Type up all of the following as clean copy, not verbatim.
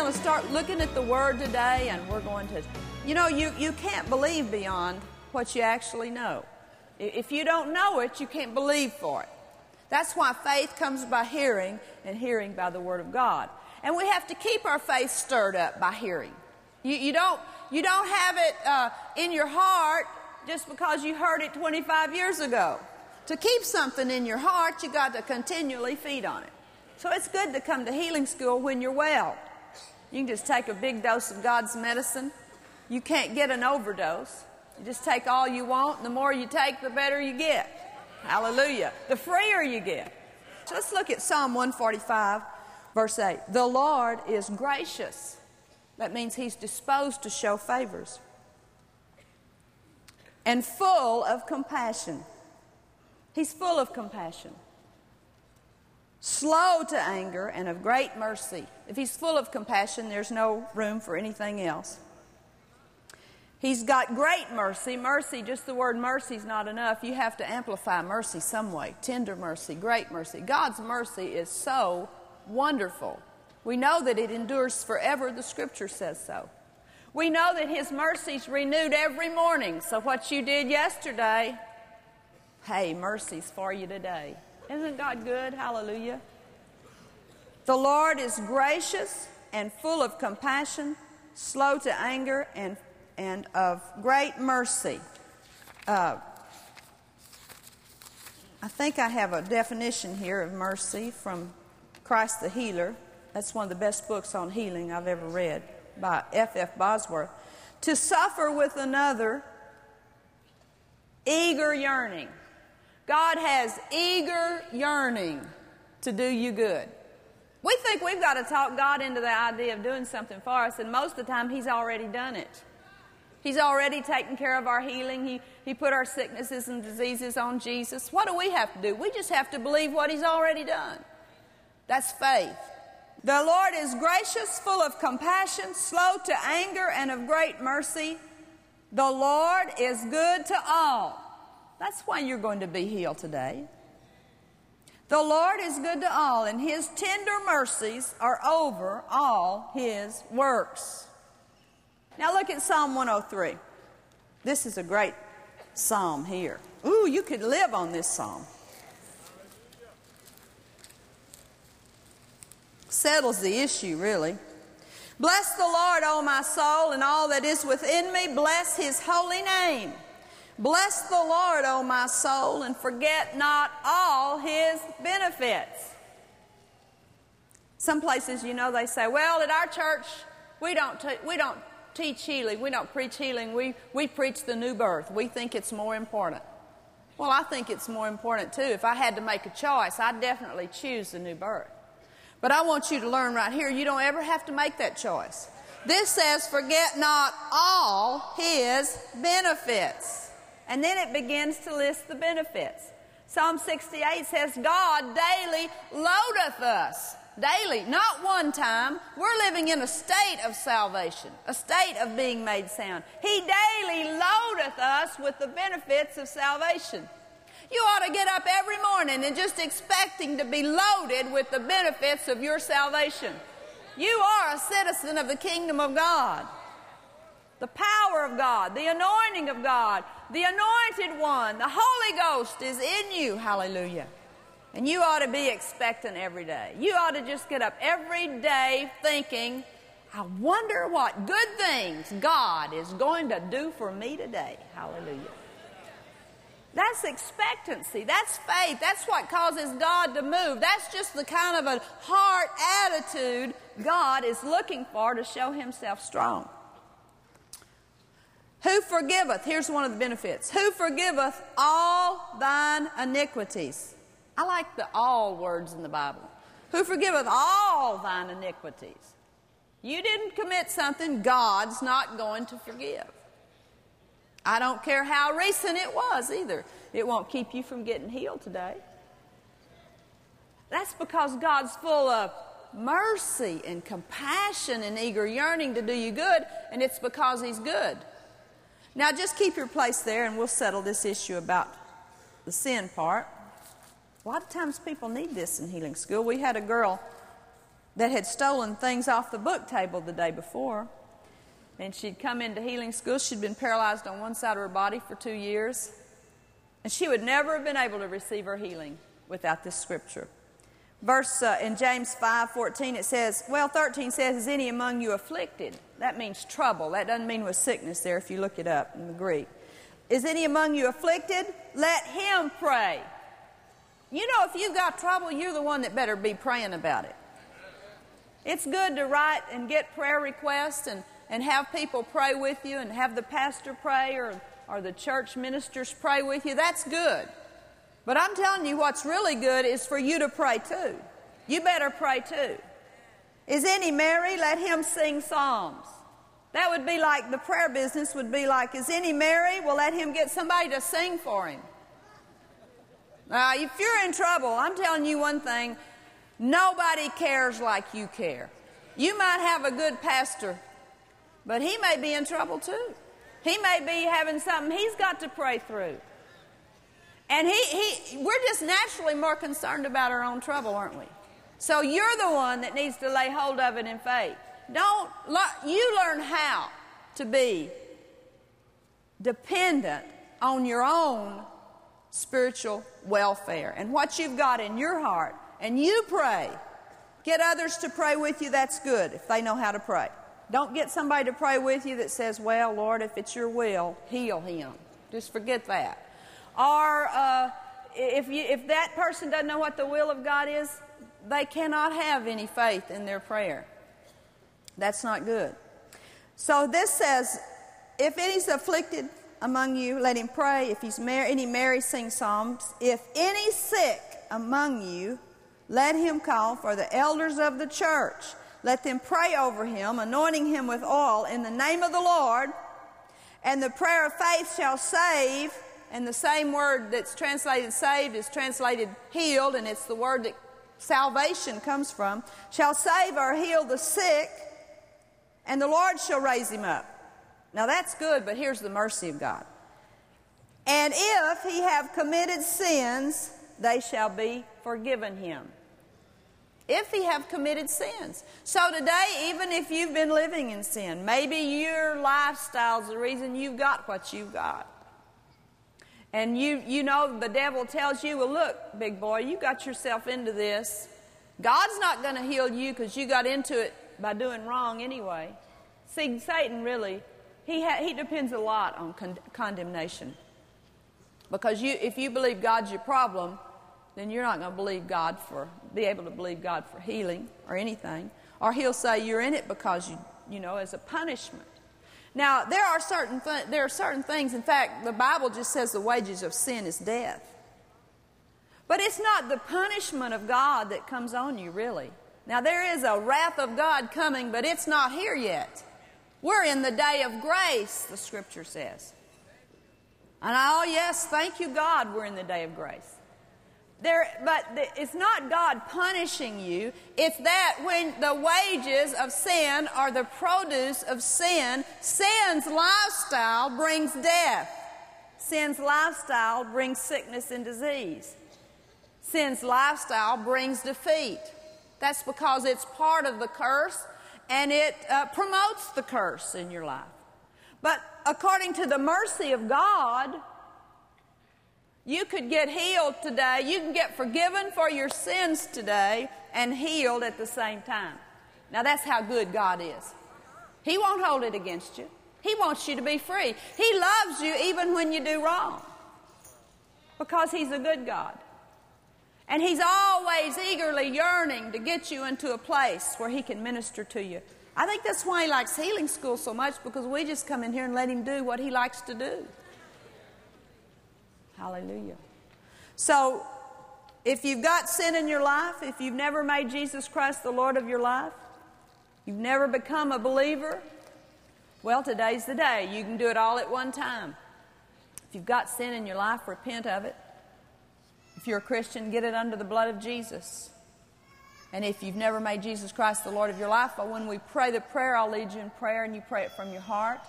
going to start looking at the Word today, and we're going to... You know, you can't believe beyond what you actually know. If you don't know it, you can't believe for it. That's why faith comes by hearing, and hearing by the Word of God. And we have to keep our faith stirred up by hearing. You don't have it in your heart just because you heard it 25 years ago. To keep something in your heart, you got to continually feed on it. So it's good to come to healing school when you're well. You can just take a big dose of God's medicine. You can't get an overdose. You just take all you want, and the more you take, the better you get. Hallelujah. The freer you get. So let's look at Psalm 145, verse 8. The Lord is gracious. That means He's disposed to show favors. And full of compassion. He's full of compassion. Slow to anger and of great mercy. If He's full of compassion, there's no room for anything else. He's got great mercy. Mercy, just the word mercy is not enough. You have to amplify mercy some way. Tender mercy, great mercy. God's mercy is so wonderful. We know that it endures forever. The Scripture says so. We know that His mercy's renewed every morning. So what you did yesterday, hey, mercy's for you today. Isn't God good? Hallelujah. The Lord is gracious and full of compassion, slow to anger, and of great mercy. I think I have a definition here of mercy from Christ the Healer. That's one of the best books on healing I've ever read, by F.F. Bosworth. To suffer with another, eager yearning. God has eager yearning to do you good. We think we've got to talk God into the idea of doing something for us, and most of the time He's already done it. He's already taken care of our healing. He put our sicknesses and diseases on Jesus. What do we have to do? We just have to believe what He's already done. That's faith. The Lord is gracious, full of compassion, slow to anger, and of great mercy. The Lord is good to all. That's why you're going to be healed today. The Lord is good to all, and His tender mercies are over all His works. Now look at Psalm 103. This is a great psalm here. Ooh, you could live on this psalm. Settles the issue, really. Bless the Lord, O my soul, and all that is within me. Bless His holy name. Bless the Lord, O my soul, and forget not all His benefits. Some places, you know, they say, well, at our church, we don't teach healing. We don't preach healing. We preach the new birth. We think it's more important. Well, I think it's more important too. If I had to make a choice, I'd definitely choose the new birth. But I want you to learn right here, you don't ever have to make that choice. This says, forget not all His benefits. And then it begins to list the benefits. Psalm 68 says, God daily loadeth us. Daily, not one time. We're living in a state of salvation, a state of being made sound. He daily loadeth us with the benefits of salvation. You ought to get up every morning and just expecting to be loaded with the benefits of your salvation. You are a citizen of the kingdom of God. The power of God, the anointing of God, the anointed one, the Holy Ghost is in you. Hallelujah. And you ought to be expectant every day. You ought to just get up every day thinking, I wonder what good things God is going to do for me today. Hallelujah. That's expectancy. That's faith. That's what causes God to move. That's just the kind of a heart attitude God is looking for to show Himself strong. Who forgiveth? Here's one of the benefits. Who forgiveth all thine iniquities? I like the all words in the Bible. Who forgiveth all thine iniquities. You didn't commit something God's not going to forgive. I don't care how recent it was either. It won't keep you from getting healed today. That's because God's full of mercy and compassion and eager yearning to do you good, and it's because He's good. Now just keep your place there, and we'll settle this issue about the sin part. A lot of times people need this in healing school. We had a girl that had stolen things off the book table the day before. And she'd come into Healing School. She'd been paralyzed on one side of her body for 2 years. And she would never have been able to receive her healing without this scripture. Verse in James 5:14, it says, 13 says, is any among you afflicted? That means trouble. That doesn't mean with sickness there if you look it up in the Greek. Is any among you afflicted? Let him pray. You know, if you've got trouble, you're the one that better be praying about it. It's good to write and get prayer requests and have people pray with you and have the pastor pray or the church ministers pray with you. That's good. But I'm telling you, what's really good is for you to pray too. You better pray too. Is any merry? Let him sing psalms. That would be like the prayer business would be like, is any merry? Well, let him get somebody to sing for him. Now, if you're in trouble, I'm telling you one thing, nobody cares like you care. You might have a good pastor, but he may be in trouble too. He may be having something he's got to pray through. And we're just naturally more concerned about our own trouble, aren't we? So you're the one that needs to lay hold of it in faith. You learn how to be dependent on your own spiritual welfare and what you've got in your heart. And you pray. Get others to pray with you. That's good if they know how to pray. Don't get somebody to pray with you that says, well, Lord, if it's your will, heal him. Just forget that. Or if that person doesn't know what the will of God is, they cannot have any faith in their prayer. That's not good. So this says, if any's afflicted among you, let him pray. If he's any merry, sing psalms. If any sick among you, let him call for the elders of the church. Let them pray over him, anointing him with oil in the name of the Lord. And the prayer of faith shall save. And the same word that's translated saved is translated healed, and it's the word that salvation comes from. Shall save or heal the sick, and the Lord shall raise him up. Now that's good, but here's the mercy of God. And if he have committed sins, they shall be forgiven him. If he have committed sins. So today, even if you've been living in sin, maybe your lifestyle's the reason you've got what you've got. And you know the devil tells you, well, look, big boy, you got yourself into this. God's not going to heal you because you got into it by doing wrong anyway. See, Satan really, he depends a lot on condemnation. Because if you believe God's your problem, then you're not going to be able to believe God for healing or anything. Or he'll say you're in it because you know as a punishment. Now there are certain things. In fact, the Bible just says the wages of sin is death. But it's not the punishment of God that comes on you, really. Now there is a wrath of God coming, but it's not here yet. We're in the day of grace, the Scripture says. And yes, thank you, God, we're in the day of grace. It's not God punishing you. It's that when the wages of sin are the produce of sin, sin's lifestyle brings death. Sin's lifestyle brings sickness and disease. Sin's lifestyle brings defeat. That's because it's part of the curse, and it promotes the curse in your life. But according to the mercy of God, you could get healed today. You can get forgiven for your sins today and healed at the same time. Now, that's how good God is. He won't hold it against you. He wants you to be free. He loves you even when you do wrong because He's a good God. And He's always eagerly yearning to get you into a place where He can minister to you. I think that's why He likes Healing School so much, because we just come in here and let Him do what He likes to do. Hallelujah. So, if you've got sin in your life, if you've never made Jesus Christ the Lord of your life, you've never become a believer, well, today's the day. You can do it all at one time. If you've got sin in your life, repent of it. If you're a Christian, get it under the blood of Jesus. And if you've never made Jesus Christ the Lord of your life, well, when we pray the prayer, I'll lead you in prayer, and you pray it from your heart,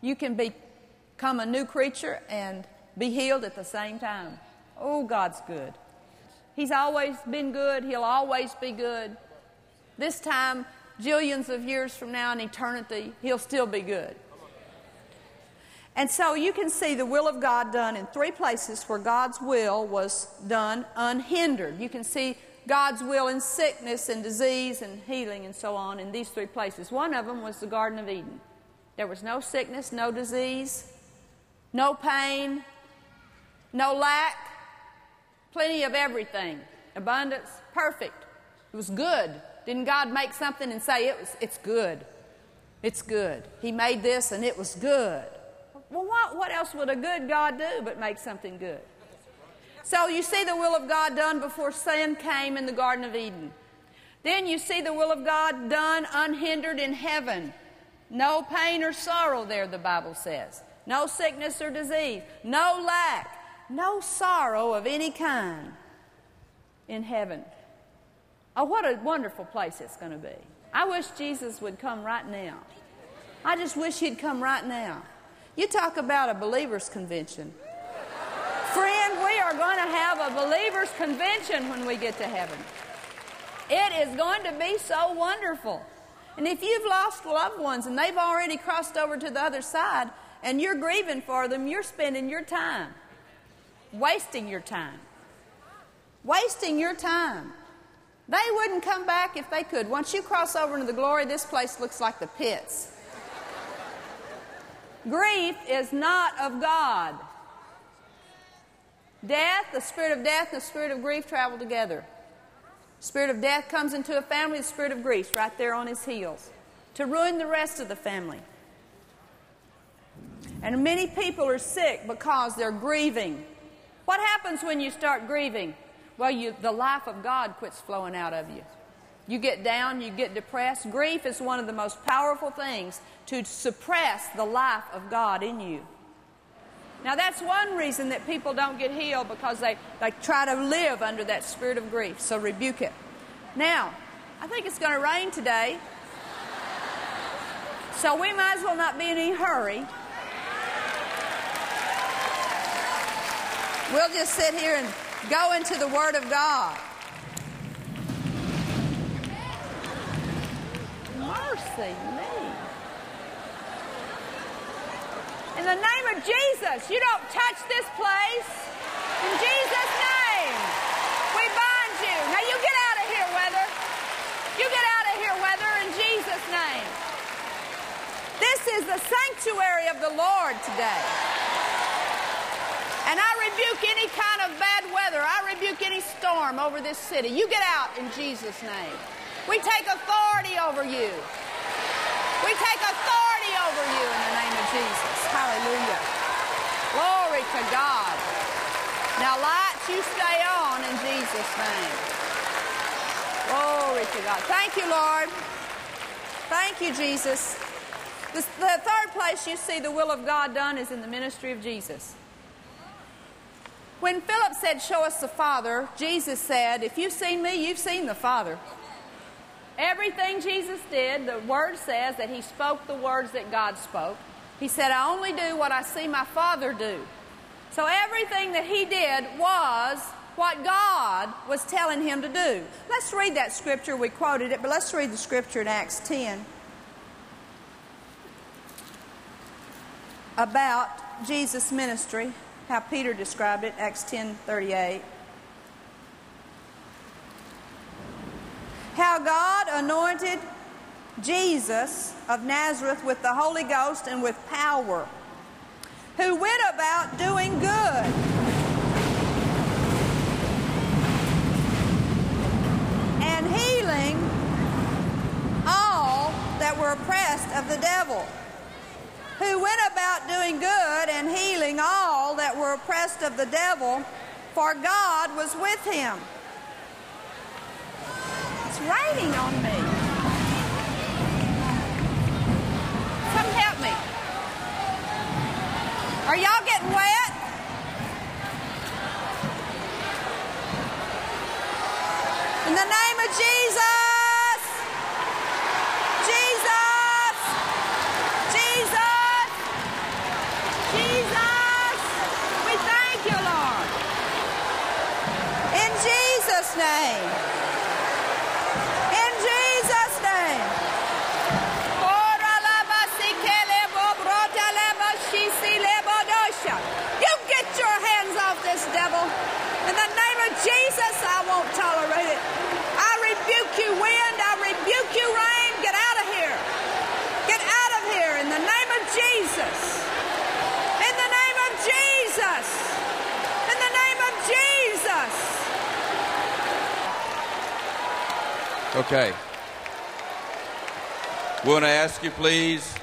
you can become a new creature and be healed at the same time. Oh, God's good. He's always been good. He'll always be good. This time, jillions of years from now in eternity, he'll still be good. And so you can see the will of God done in three places where God's will was done unhindered. You can see God's will in sickness and disease and healing and so on in these three places. One of them was the Garden of Eden. There was no sickness, no disease, no pain, no lack, plenty of everything, abundance, perfect. It was good. Didn't God make something and say, it's good, it's good. He made this and it was good. Well, what else would a good God do but make something good? So you see the will of God done before sin came in the Garden of Eden. Then you see the will of God done unhindered in heaven. No pain or sorrow there, the Bible says. No sickness or disease. No lack. No sorrow of any kind in heaven. Oh, what a wonderful place it's going to be. I wish Jesus would come right now. I just wish he'd come right now. You talk about a believer's convention. Friend, we are going to have a believer's convention when we get to heaven. It is going to be so wonderful. And if you've lost loved ones and they've already crossed over to the other side and you're grieving for them, you're spending your time, wasting your time, wasting your time. They wouldn't come back if they could. Once you cross over into the glory, this place looks like the pits. Grief is not of God. Death, the spirit of death, and the spirit of grief travel together. The spirit of death comes into a family, the spirit of grief right there on his heels to ruin the rest of the family. And many people are sick because they're grieving. What happens when you start grieving? Well, the life of God quits flowing out of you. You get down, you get depressed. Grief is one of the most powerful things to suppress the life of God in you. Now, that's one reason that people don't get healed, because they try to live under that spirit of grief. So rebuke it. Now, I think it's going to rain today, so we might as well not be in any hurry. We'll just sit here and go into the Word of God. Mercy me. In the name of Jesus, you don't touch this place. In Jesus' name, we bind you. Now you get out of here, Weather. You get out of here, Weather, in Jesus' name. This is the sanctuary of the Lord today. And I rebuke any kind of bad weather. I rebuke any storm over this city. You get out in Jesus' name. We take authority over you. We take authority over you in the name of Jesus. Hallelujah. Glory to God. Now, lights, you stay on in Jesus' name. Glory to God. Thank you, Lord. Thank you, Jesus. The third place you see the will of God done is in the ministry of Jesus. When Philip said, "Show us the Father," Jesus said, "If you've seen me, you've seen the Father." Everything Jesus did, the Word says that he spoke the words that God spoke. He said, "I only do what I see my Father do." So everything that he did was what God was telling him to do. Let's read that scripture. We quoted it, but let's read the scripture in Acts 10 about Jesus' ministry, how Peter described it, Acts 10:38. How God anointed Jesus of Nazareth with the Holy Ghost and with power, who went about doing good. And healing all that were oppressed of the devil. Who went about doing good and healing all that were oppressed of the devil, for God was with him. Raining on me. Come help me. Are y'all getting wet? In the name of Jesus! Jesus! Jesus! Jesus! We thank you, Lord. In Jesus' name. Jesus! Okay. We want to ask you, please,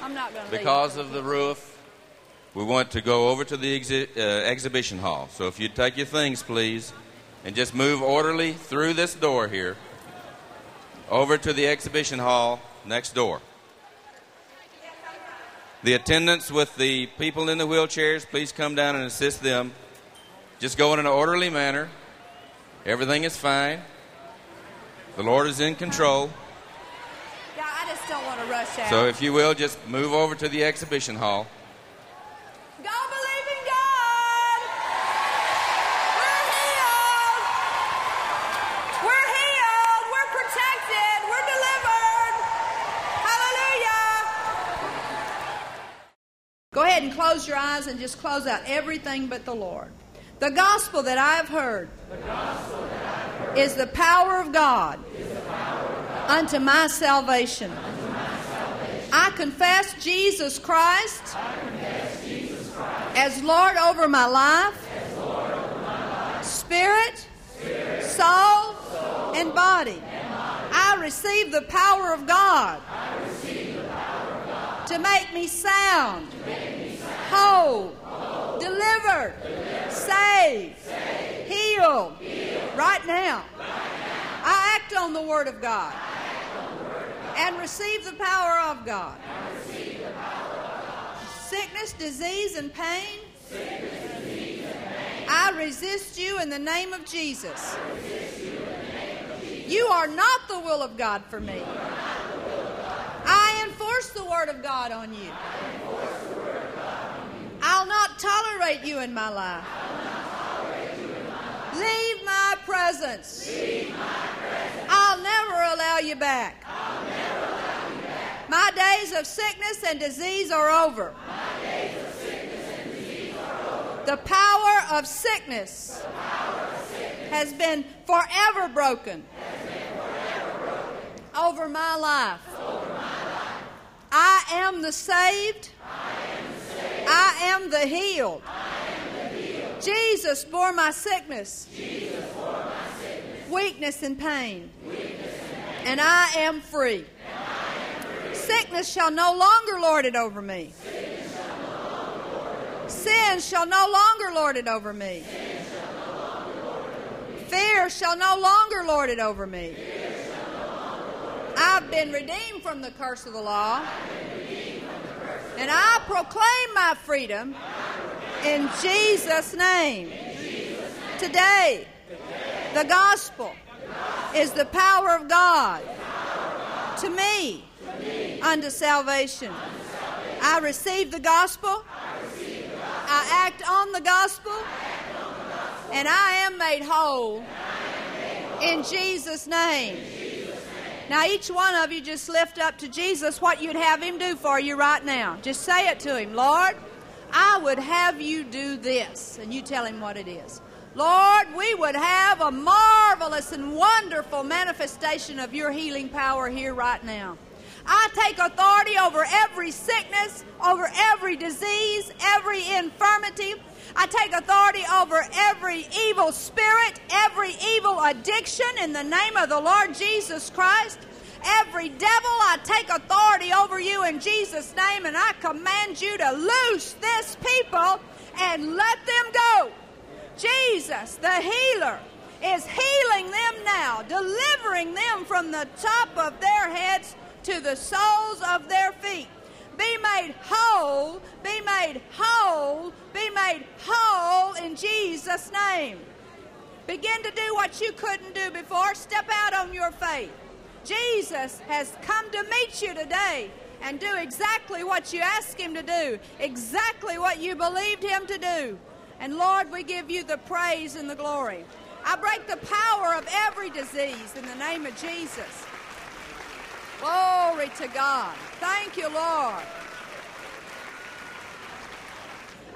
because of the roof, we want to go over to the exhibition hall. So if you'd take your things, please, and just move orderly through this door here, over to the exhibition hall next door. The attendants with the people in the wheelchairs, please come down and assist them. Just go in an orderly manner. Everything is fine. The Lord is in control. Yeah, I just don't want to rush out. So if you will, just move over to the exhibition hall. Go believe in God. We're healed. We're healed. We're protected. We're delivered. Hallelujah. Go ahead and close your eyes and just close out everything but the Lord. The gospel that I have heard is the power of God unto my salvation. I confess Jesus Christ as Lord over my life, spirit, soul, and body. I receive the power of God to make me sound, whole, delivered, saved, healed, right now. I act on the Word of God and receive the power of God. Sickness, disease, and pain, I resist you in the name of Jesus. You are not the will of God for me. I enforce the Word of God on you. I'll not tolerate you in my life. Leave my presence. I'll never allow you back. My days of sickness and disease are over. The power of sickness has been forever broken over my life. I am the saved. I am the healed. Jesus bore my sickness, weakness, and pain. And I am free. Sickness shall no longer lord it over me. Sin shall no longer lord it over me. Fear shall no longer lord it over me. I've been redeemed from the curse of the law. And I proclaim my freedom in Jesus' name. Today, the gospel is the power of God to me unto salvation. I receive the gospel. I act on the gospel. And I am made whole in Jesus' name. Now, each one of you just lift up to Jesus what you'd have him do for you right now. Just say it to him. Lord, I would have you do this. And you tell him what it is. Lord, we would have a marvelous and wonderful manifestation of your healing power here right now. I take authority over every sickness, over every disease, every infirmity. I take authority over every evil spirit, every evil addiction in the name of the Lord Jesus Christ. Every devil, I take authority over you in Jesus' name, and I command you to loose this people and let them go. Jesus, the healer, is healing them now, delivering them from the top of their heads to the soles of their feet. Be made whole, be made whole, be made whole in Jesus' name. Begin to do what you couldn't do before. Step out on your faith. Jesus has come to meet you today and do exactly what you asked him to do, exactly what you believed him to do. And Lord, we give you the praise and the glory. I break the power of every disease in the name of Jesus. Glory to God. Thank you, Lord.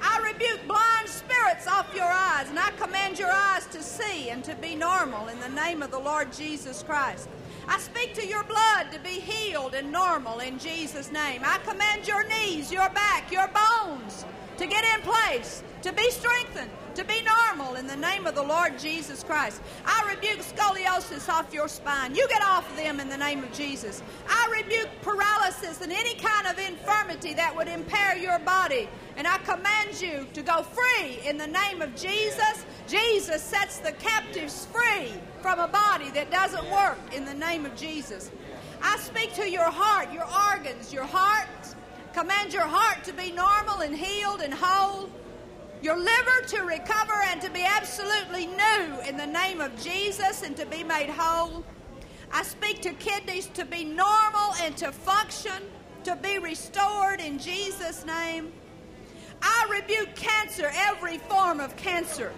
I rebuke blind spirits off your eyes, and I command your eyes to see and to be normal in the name of the Lord Jesus Christ. I speak to your blood to be healed and normal in Jesus' name. I command your knees, your back, your bones to get in place, to be strengthened, to be normal in the name of the Lord Jesus Christ. I rebuke scoliosis off your spine. You get off of them in the name of Jesus. I rebuke paralysis and any kind of infirmity that would impair your body. And I command you to go free in the name of Jesus. Jesus sets the captives free from a body that doesn't work in the name of Jesus. I speak to your heart, your organs, your heart. Command your heart to be normal and healed and whole. Your liver to recover and to be absolutely new in the name of Jesus and to be made whole. I speak to kidneys to be normal and to function, to be restored in Jesus' name. I rebuke cancer, every form of cancer.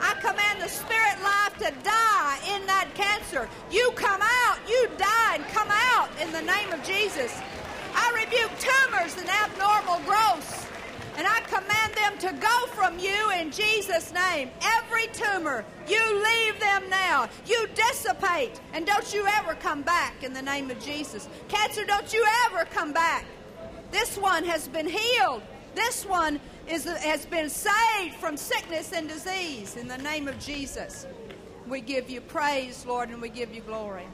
I command the spirit life to die in that cancer. You come out, you die and come out in the name of Jesus. I rebuke tumors and abnormal growths, and I command them to go from you in Jesus' name. Every tumor, you leave them now. You dissipate, and don't you ever come back in the name of Jesus. Cancer, don't you ever come back. This one has been healed. This one has been saved from sickness and disease in the name of Jesus. We give you praise, Lord, and we give you glory.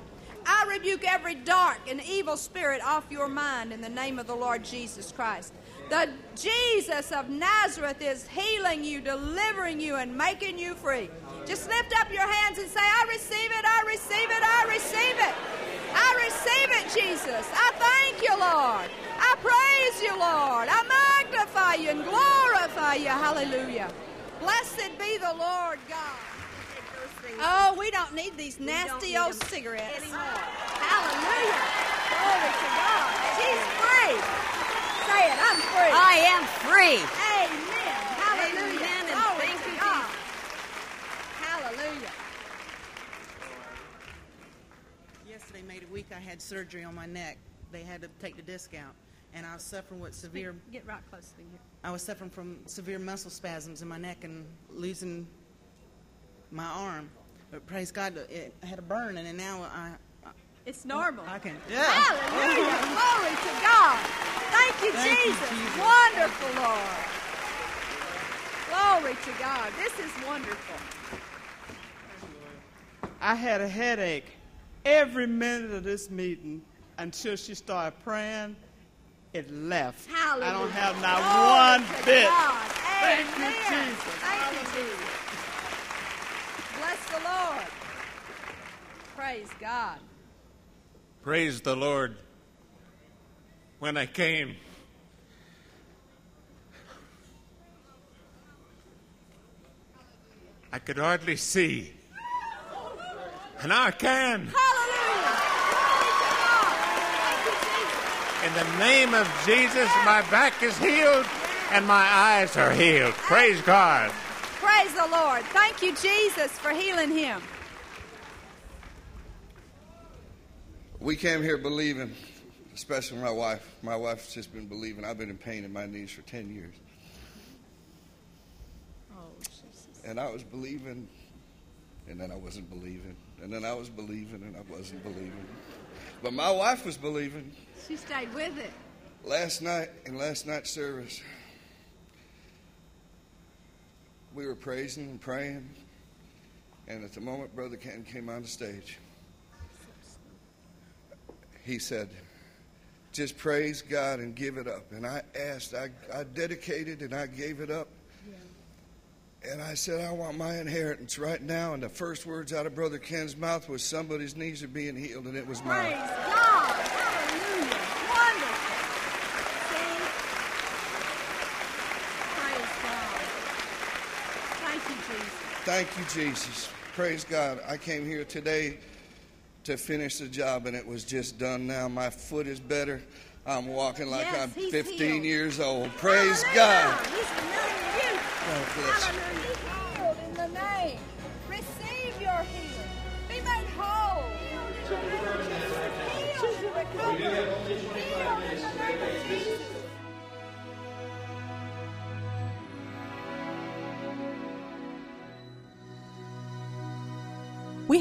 I rebuke every dark and evil spirit off your mind in the name of the Lord Jesus Christ. The Jesus of Nazareth is healing you, delivering you, and making you free. Just lift up your hands and say, I receive it, I receive it, I receive it. I receive it, Jesus. I thank you, Lord. I praise you, Lord. I magnify you and glorify you. Hallelujah. Blessed be the Lord God. Oh, we don't need these nasty old cigarettes anymore. Hallelujah. Glory to God. She's free. Say it, I'm free. I am free. Amen. Hallelujah. Amen. Glory to God. Hallelujah. Yesterday made a week I had surgery on my neck. They had to take the disc out, and I was suffering with severe... Get right close to here. I was suffering from severe muscle spasms in my neck and losing my arm. But praise God, it had a burn, and now I it's normal. I can. Yeah. Hallelujah. Glory to God. Thank you, Jesus. Wonderful, Lord. Glory to God. This is wonderful. I had a headache every minute of this meeting until she started praying. It left. Hallelujah. I don't have not one bit. Thank you, Jesus. Thank you, Jesus. Bless the Lord. Praise God. Praise the Lord. When I came, I could hardly see. And now I can. In the name of Jesus, my back is healed and my eyes are healed. Praise God. Praise the Lord. Thank you, Jesus, for healing him. We came here believing, especially my wife. My wife's just been believing. I've been in pain in my knees for 10 years. Oh, Jesus. And I was believing, and then I wasn't believing, and then I was believing, and I wasn't believing. But my wife was believing. She stayed with it. Last night, in last night's service, we were praising and praying. And at the moment Brother Ken came on the stage, he said, just praise God and give it up. And I asked, I dedicated and I gave it up. Yeah. And I said, I want my inheritance right now. And the first words out of Brother Ken's mouth was, somebody's knees are being healed, and it was mine. Praise God. Hallelujah. Wonderful. Thank you, Jesus. Praise God. I came here today to finish the job, and it was just done now. My foot is better. I'm walking like I'm 15 healed. Years old. Praise Hallelujah. God. He's healing you. Hallelujah. Healed in the name. Receive your healing. Be made whole. Healed in the name of Jesus. Healed. Recover. Healed in the name of Jesus. We